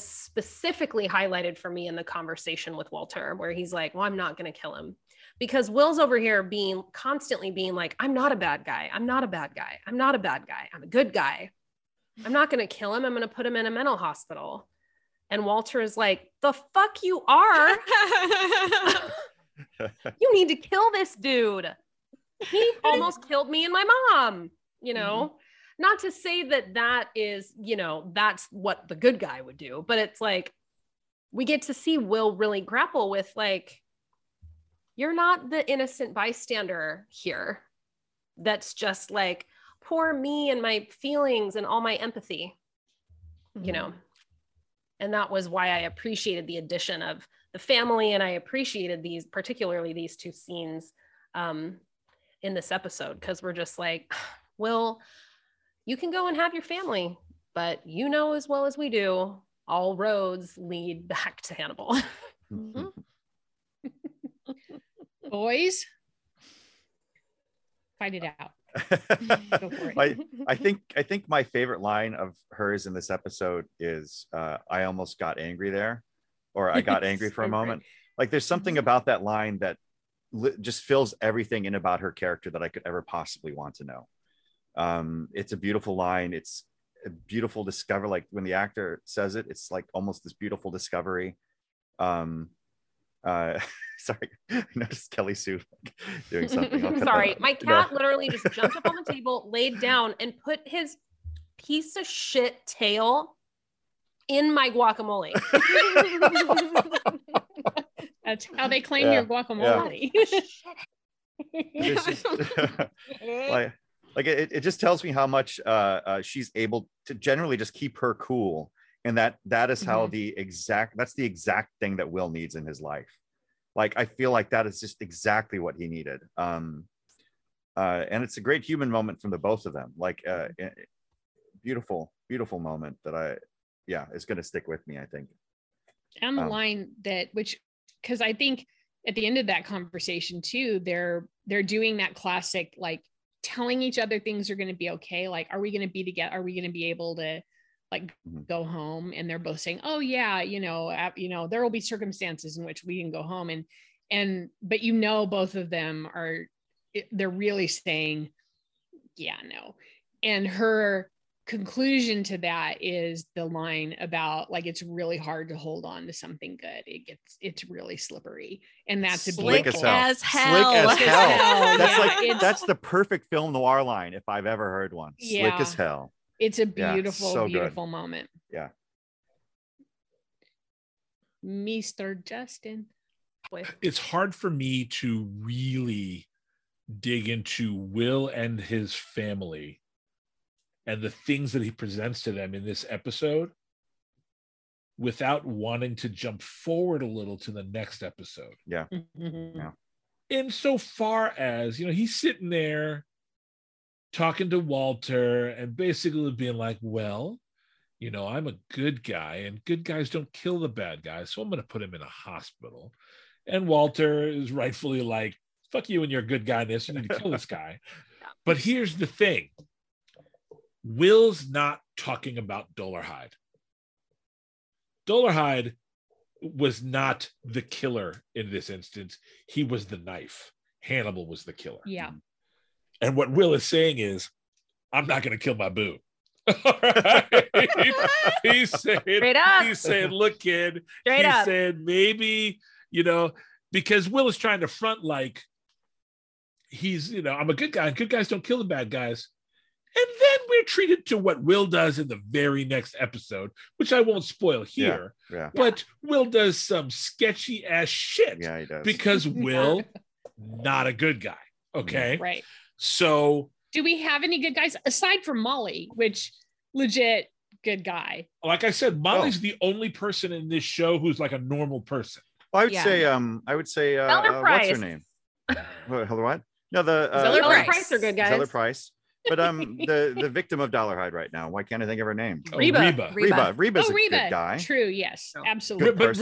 specifically highlighted for me in the conversation with Walter, where he's like, well, I'm not going to kill him, because Will's over here constantly being like, I'm not a bad guy. I'm not a bad guy. I'm not a bad guy. I'm a good guy. I'm not going to kill him. I'm going to put him in a mental hospital. And Walter is like, the fuck you are. You need to kill this dude. He almost killed me and my mom, you know? Mm-hmm. Not to say that is, you know, that's what the good guy would do, but it's like, we get to see Will really grapple with like, you're not the innocent bystander here. That's just like poor me and my feelings and all my empathy, you know. And that was why I appreciated the addition of the family, and I appreciated these, particularly these two scenes in this episode, because we're just like, Will, you can go and have your family, but you know as well as we do, all roads lead back to Hannibal. Boys, find it out. Go for it. I think my favorite line of hers in this episode is, I almost got angry there, or I got angry for a moment. Like, there's something about that line that just fills everything in about her character that I could ever possibly want to know. It's a beautiful line. It's a beautiful discovery. Like, when the actor says it, it's like almost this beautiful discovery. Sorry, I noticed Kelly Sue doing something. I'm sorry, my cat literally just jumped up on the table, laid down, and put his piece of shit tail in my guacamole. That's how they claim your guacamole. Yeah. Just, like it just tells me how much she's able to generally just keep her cool. And that is how that's the exact thing that Will needs in his life. Like, I feel like that is just exactly what he needed. And it's a great human moment from the both of them. Like, beautiful, beautiful moment that it's going to stick with me, I think. And the line because I think at the end of that conversation too, they're doing that classic, like, telling each other things are going to be okay. Like, are we going to be together? Are we going to be able to, like, go home? And they're both saying, oh yeah, there will be circumstances in which we can go home. But both of them they're really saying, yeah, no. And her conclusion to that is the line about, like, it's really hard to hold on to something good. It's really slippery. And that's slick a beautiful as hell. Slick as hell. That's that's the perfect film noir line if I've ever heard one. Yeah. Slick as hell. It's a beautiful, beautiful good moment. Yeah. Mr. Justin. It's hard for me to really dig into Will and his family and the things that he presents to them in this episode without wanting to jump forward a little to the next episode. Yeah. Yeah. Insofar as, he's sitting there talking to Walter and basically being like, well, I'm a good guy and good guys don't kill the bad guys, so I'm going to put him in a hospital. And Walter is rightfully like, fuck you and your good guy this, you need to kill this guy. But here's the thing. Will's not talking about Dolarhyde. Dolarhyde was not the killer in this instance. He was the knife. Hannibal was the killer. Yeah. And what Will is saying is, I'm not going to kill my boo. All right? he's saying, look, kid. He's saying, maybe, because Will is trying to front like he's, I'm a good guy. And good guys don't kill the bad guys. And then we're treated to what Will does in the very next episode, which I won't spoil here. Yeah. But Will does some sketchy ass shit. Yeah, he does. Because Will, not a good guy. Okay. Right. So do we have any good guys aside from Molly, which legit good guy? Like I said, Molly's the only person in this show who's like a normal person. Well, I would say, what's her name? What? No, the Zeller Price are good guys. Zeller Price. But the victim of Dolarhyde right now. Why can't I think of her name? Reba. Reba's a good guy. True. Yes. Absolutely. But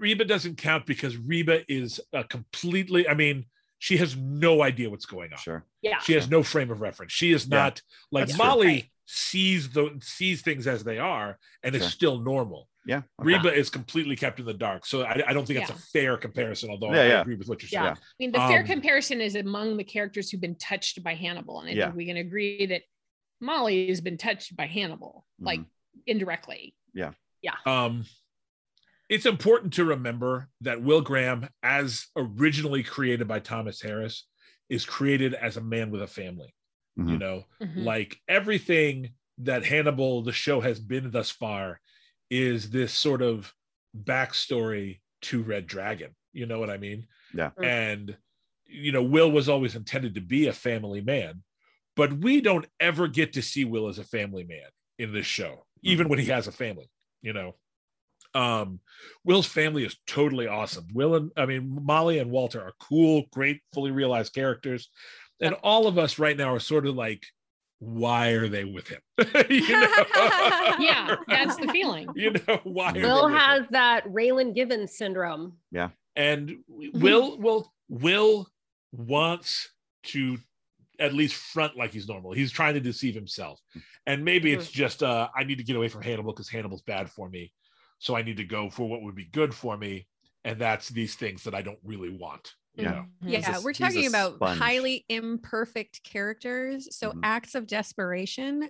Reba doesn't count because Reba is completely. I mean, she has no idea what's going on. Sure. Yeah. She has no frame of reference. She is not like that's Molly true. sees things as they are and is still normal. Yeah. Okay. Reba is completely kept in the dark. So I don't think that's a fair comparison, although I agree with what you're saying. Yeah. I mean, the fair comparison is among the characters who've been touched by Hannibal. And I think we can agree that Molly has been touched by Hannibal, like indirectly. Yeah. Yeah. It's important to remember that Will Graham, as originally created by Thomas Harris, is created as a man with a family. Mm-hmm. Like everything that Hannibal, the show, has been thus far is this sort of backstory to Red Dragon. You know what I mean? Yeah. And, Will was always intended to be a family man, But we don't ever get to see Will as a family man in this show, even when he has a family, you know. Will's family is totally awesome. Molly and Walter are cool, great, fully realized characters. And all of us right now are sort of like, why are they with him? You know? Yeah, that's the feeling. You know, why Will has him? That Raylan Givens syndrome. Yeah. And Will wants to at least front like he's normal. He's trying to deceive himself. And maybe it's just, I need to get away from Hannibal because Hannibal's bad for me. So I need to go for what would be good for me. And that's these things that I don't really want. You know? We're talking about sponge. Highly imperfect characters. So acts of desperation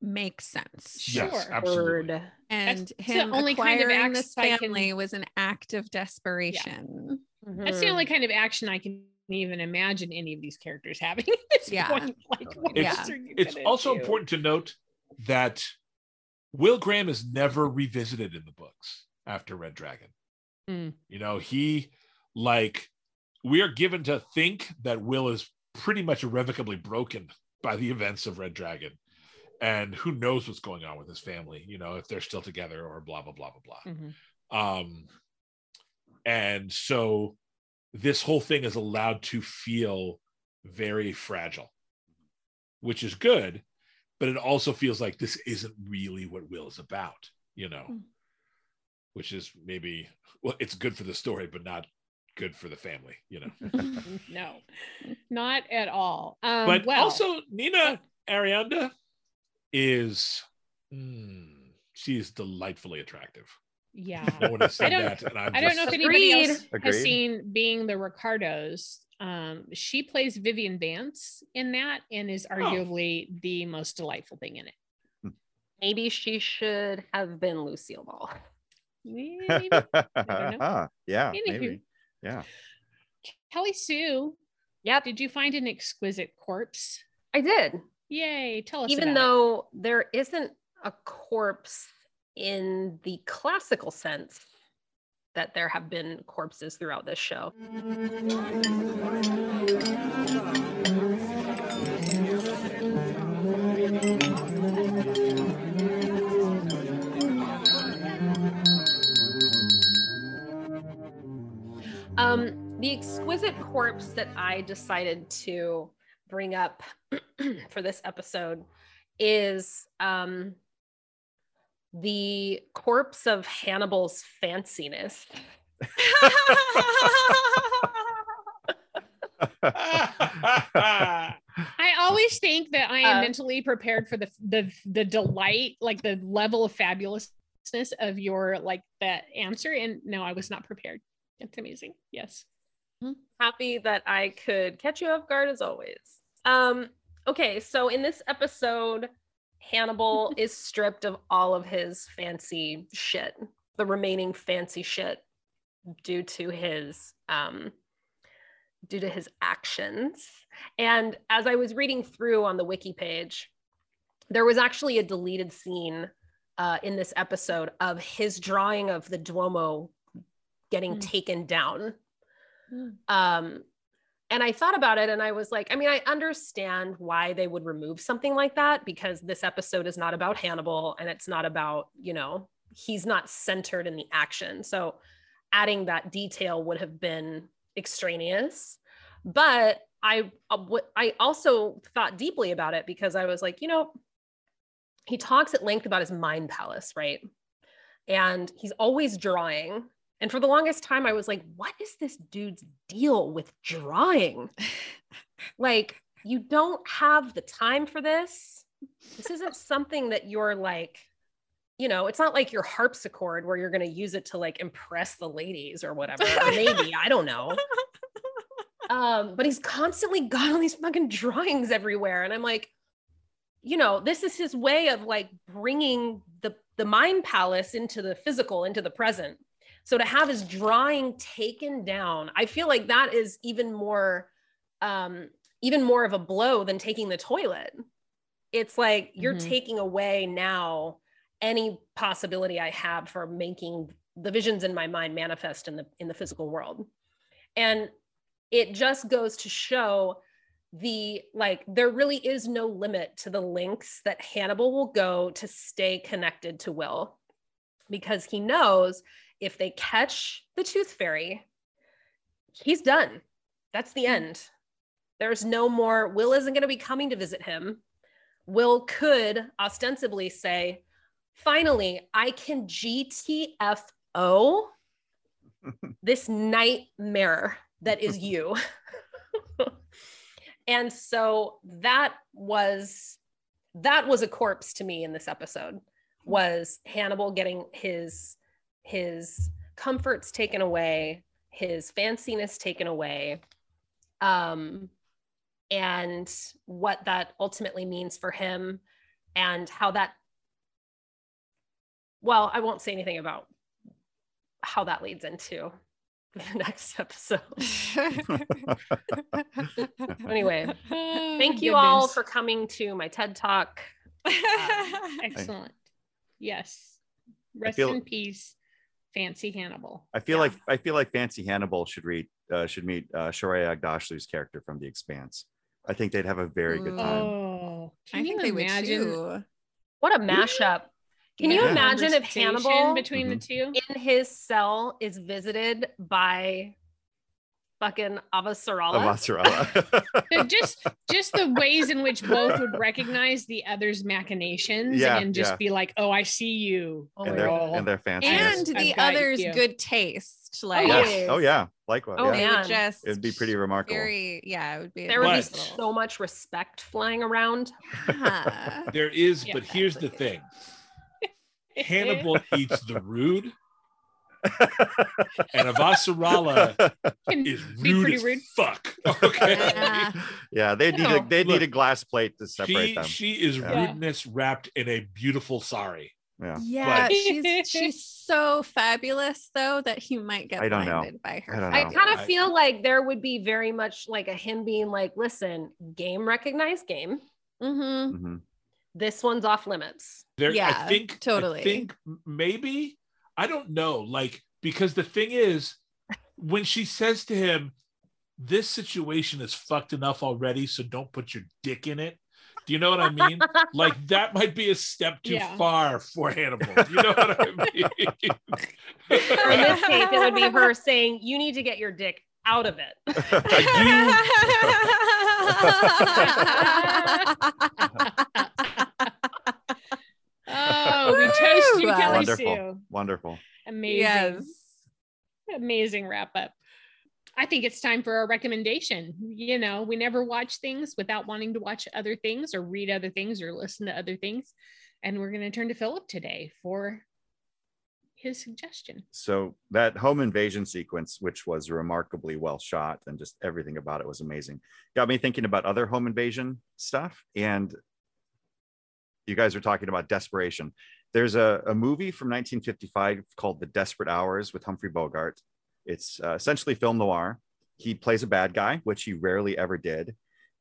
make sense. Yes, absolutely. And that's him acquiring this family was an act of desperation. Yeah. Mm-hmm. That's the only kind of action I can even imagine any of these characters having at this point. Like, what else are you gonna do? Also important to note that Will Graham is never revisited in the books after Red Dragon. You know, we are given to think that Will is pretty much irrevocably broken by the events of Red Dragon. And who knows what's going on with his family, you know, if they're still together or blah, blah, blah, blah, blah. Mm-hmm. And so this whole thing is allowed to feel very fragile, which is good, but it also feels like this isn't really what Will is about, you know, which is maybe, well, it's good for the story, but not good for the family, you know. No, not at all. But also Nina Arianda is she is delightfully attractive. Yeah. No one has said that. And I don't know if anybody else has seen Being the Ricardos. She plays Vivian Vance in that and is arguably the most delightful thing in it. Maybe she should have been Lucille Ball. Maybe. I don't know. Yeah. Maybe. Yeah. Kelly Sue. Yeah. Did you find an exquisite corpse? I did. Yay. Tell us. Even though there isn't a corpse in the classical sense that there have been corpses throughout this show. The exquisite corpse that I decided to bring up for this episode is the corpse of Hannibal's fanciness. I always think that I am mentally prepared for the delight, like the level of fabulousness of your like that answer, and no, I was not prepared. It's amazing. Yes. Happy that I could catch you off guard as always. Okay, so in this episode, Hannibal is stripped of all of his fancy shit, the remaining fancy shit, due to his actions. And as I was reading through on the wiki page, there was actually a deleted scene in this episode of his drawing of the Duomo getting taken down. And I thought about it and I was like, I mean, I understand why they would remove something like that because this episode is not about Hannibal and it's not about, you know, he's not centered in the action. So adding that detail would have been extraneous. But I also thought deeply about it because I was like, you know, he talks at length about his mind palace, right? And he's always drawing. And for the longest time, I was like, what is this dude's deal with drawing? Like, you don't have the time for this. This isn't something that you're like, you know, it's not like your harpsichord where you're going to use it to like impress the ladies or whatever. Or maybe, I don't know. But he's constantly got all these fucking drawings everywhere. And I'm like, you know, this is his way of like bringing the mind palace into the physical, into the present. So to have his drawing taken down, I feel like that is even more of a blow than taking the toilet. It's like, you're taking away now any possibility I have for making the visions in my mind manifest in the physical world. And it just goes to show the, like, there really is no limit to the lengths that Hannibal will go to stay connected to Will, because he knows if they catch the Tooth Fairy, he's done. That's the end. There's no more. Will isn't going to be coming to visit him. Will could ostensibly say, finally, I can GTFO this nightmare that is you. And so that was a corpse to me in this episode, was Hannibal getting his comforts taken away, his fanciness taken away, and what that ultimately means for him, and how that, well, I won't say anything about how that leads into the next episode. Anyway, thank you all for coming to my TED Talk. Excellent. Yes. Rest in peace, Fancy Hannibal. I feel like Fancy Hannibal should meet Shohreh Aghdashloo's character from The Expanse. I think they'd have a very good time. Oh, I think they would too. What a mashup. Can you imagine if Hannibal between the two in his cell is visited by fucking Avasarala? just the ways in which both would recognize the other's machinations and just be like, "Oh, I see you," and their fanciness, and the other's good taste. Like, likewise. Oh yeah, it'd be pretty remarkable. There would be so much respect flying around. There is, but here's the thing. Hannibal eats the rude, and Avasarala is rude as fuck. Okay, they need a glass plate to separate them. She is rudeness wrapped in a beautiful sari. But she's so fabulous though that he might get blinded by her. I kind of feel like there would be very much like a him being like, "Listen, game recognized game." Mm-hmm. Mm-hmm. This one's off limits. I think maybe, I don't know. Like, because the thing is, when she says to him, this situation is fucked enough already, so don't put your dick in it. Do you know what I mean? Like, that might be a step too far for Hannibal. Do you know what I mean? In this case, it would be her saying, you need to get your dick out of it. Oh, we toast you, Kelly Sue. Wonderful. Amazing. Yes. Amazing wrap up. I think it's time for our recommendation. You know, we never watch things without wanting to watch other things or read other things or listen to other things. And we're going to turn to Philip today for his suggestion. So that home invasion sequence, which was remarkably well shot and just everything about it was amazing, got me thinking about other home invasion stuff. And you guys are talking about desperation. There's a movie from 1955 called The Desperate Hours with Humphrey Bogart. It's essentially film noir. He plays a bad guy, which he rarely ever did,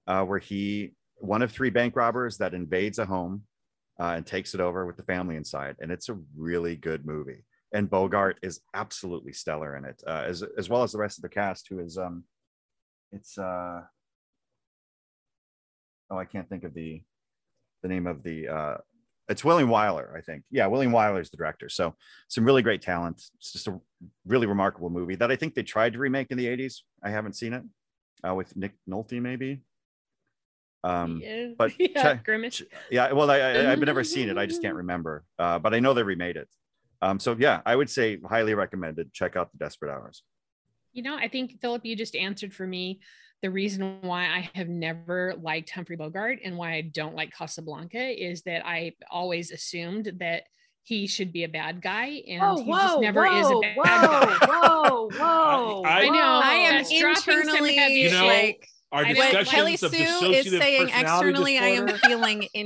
where he, one of three bank robbers that invades a home and takes it over with the family inside. And it's a really good movie. And Bogart is absolutely stellar in it, as well as the rest of the cast, who is, I can't think of the name of it's William Wyler, I think. Yeah, William Wyler is the director. So some really great talent. It's just a really remarkable movie that I think they tried to remake in the 80s. I haven't seen it, with Nick Nolte maybe. Grimace. Yeah, well, I've never seen it. I just can't remember. But I know they remade it. So yeah, I would say highly recommended. Check out The Desperate Hours. You know, I think, Philip, you just answered for me the reason why I have never liked Humphrey Bogart and why I don't like Casablanca, is that I always assumed that he should be a bad guy, and he just never is a bad guy. I am internally like, our discussions of dissociative personality disorder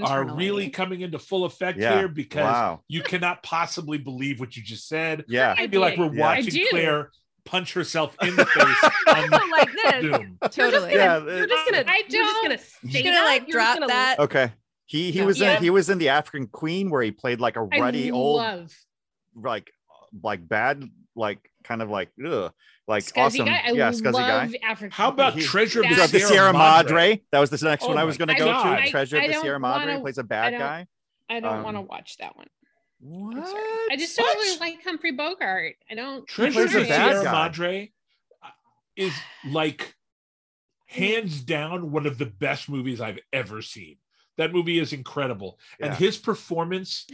are really coming into full effect here, because you cannot possibly believe what you just said. Yeah, I'd be like, we're watching Claire punch herself in the face. Like this. Doom. Totally. You're just gonna drop that. Okay. He was in The African Queen, where he played like a ruddy old, like bad, like kind of like, ugh, like Scuzzy awesome. Guy. Yeah, Scuzzy guy. African. How about Treasure of the Sierra Madre? That was the next one I was going to go to. Treasure of the Sierra Madre plays a bad guy. I don't want to watch that one. What? I just don't really like Humphrey Bogart. I don't. Treasure of the Sierra Madre is like hands down one of the best movies I've ever seen. That movie is incredible. Yeah. And his performance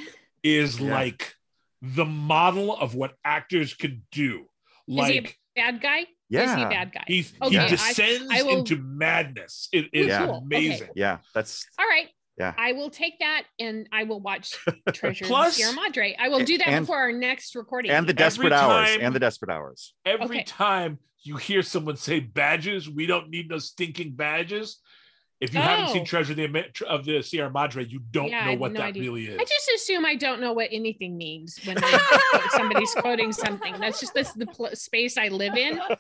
is like the model of what actors could do. Like, is he a bad guy? Yeah. Is he a bad guy? He descends into madness. It is amazing. Okay. Yeah. That's all right. Yeah. I will take that and I will watch Treasure of Sierra Madre. I will do that before our next recording. And The Desperate Hours. Every time you hear someone say badges, we don't need no stinking badges. If you haven't seen Treasure of the Sierra Madre, you don't know what that really is. I just assume I don't know what anything means when somebody's quoting something. That's the space I live in. But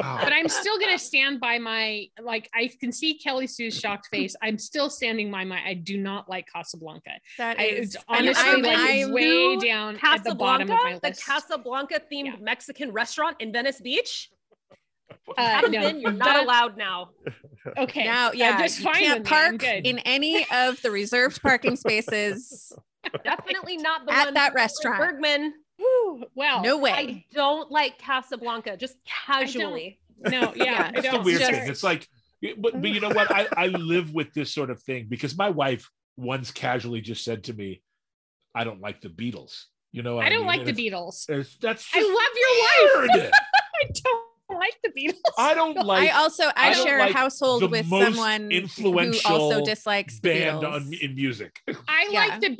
I'm still going to stand by my, like, I can see Kelly Sue's shocked face. I'm still standing by my, I do not like Casablanca. That is honestly way down at the bottom of my list. The Casablanca themed Mexican restaurant in Venice Beach. You're not allowed now. Okay. Now, you can't park in any of the reserved parking spaces. Definitely not the one that restaurant. Bergman. Ooh, well, no way. I don't like Casablanca. Just casually. No, yeah. It's the weird thing. It's like, but you know what? I live with this sort of thing because my wife once casually just said to me, "I don't like the Beatles." You know, I don't like the Beatles. That's just I love your wife. I don't like the Beatles. I don't like. I also I share like a household with someone who also dislikes band in music. I like the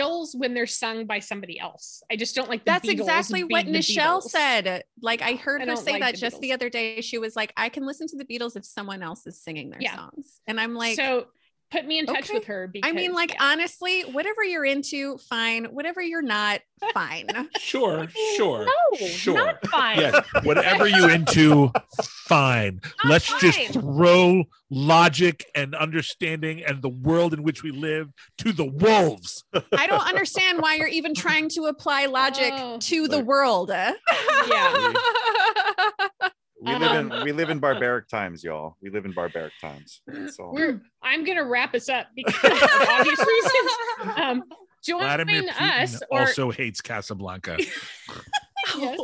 Beatles when they're sung by somebody else. I just don't like the Beatles. That's exactly what Nichelle said. Like I heard her say that just the other day. She was like, "I can listen to the Beatles if someone else is singing their songs," and I'm like, so put me in touch with her. Because, I mean, like, honestly, whatever you're into, fine. Whatever you're not, fine. Sure. Not fine. Yes. Whatever you into, fine. Let's just throw logic and understanding and the world in which we live to the wolves. I don't understand why you're even trying to apply logic to the world. Yeah. We live in barbaric times, y'all. We live in barbaric times. So. I'm going to wrap us up because of obvious reasons. Join us. Also hates Casablanca. Yes,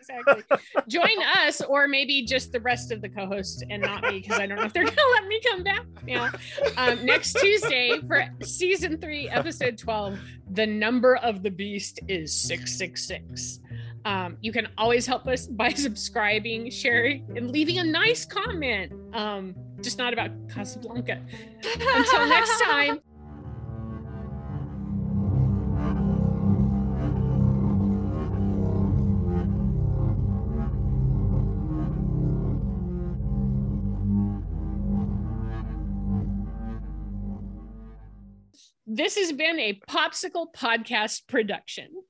exactly. Join us, or maybe just the rest of the co-hosts and not me, because I don't know if they're going to let me come back now. Next Tuesday for season 3, episode 12. The number of the beast is 666. You can always help us by subscribing, sharing, and leaving a nice comment. Just not about Casablanca. Until next time. This has been a Popsicle Podcast production.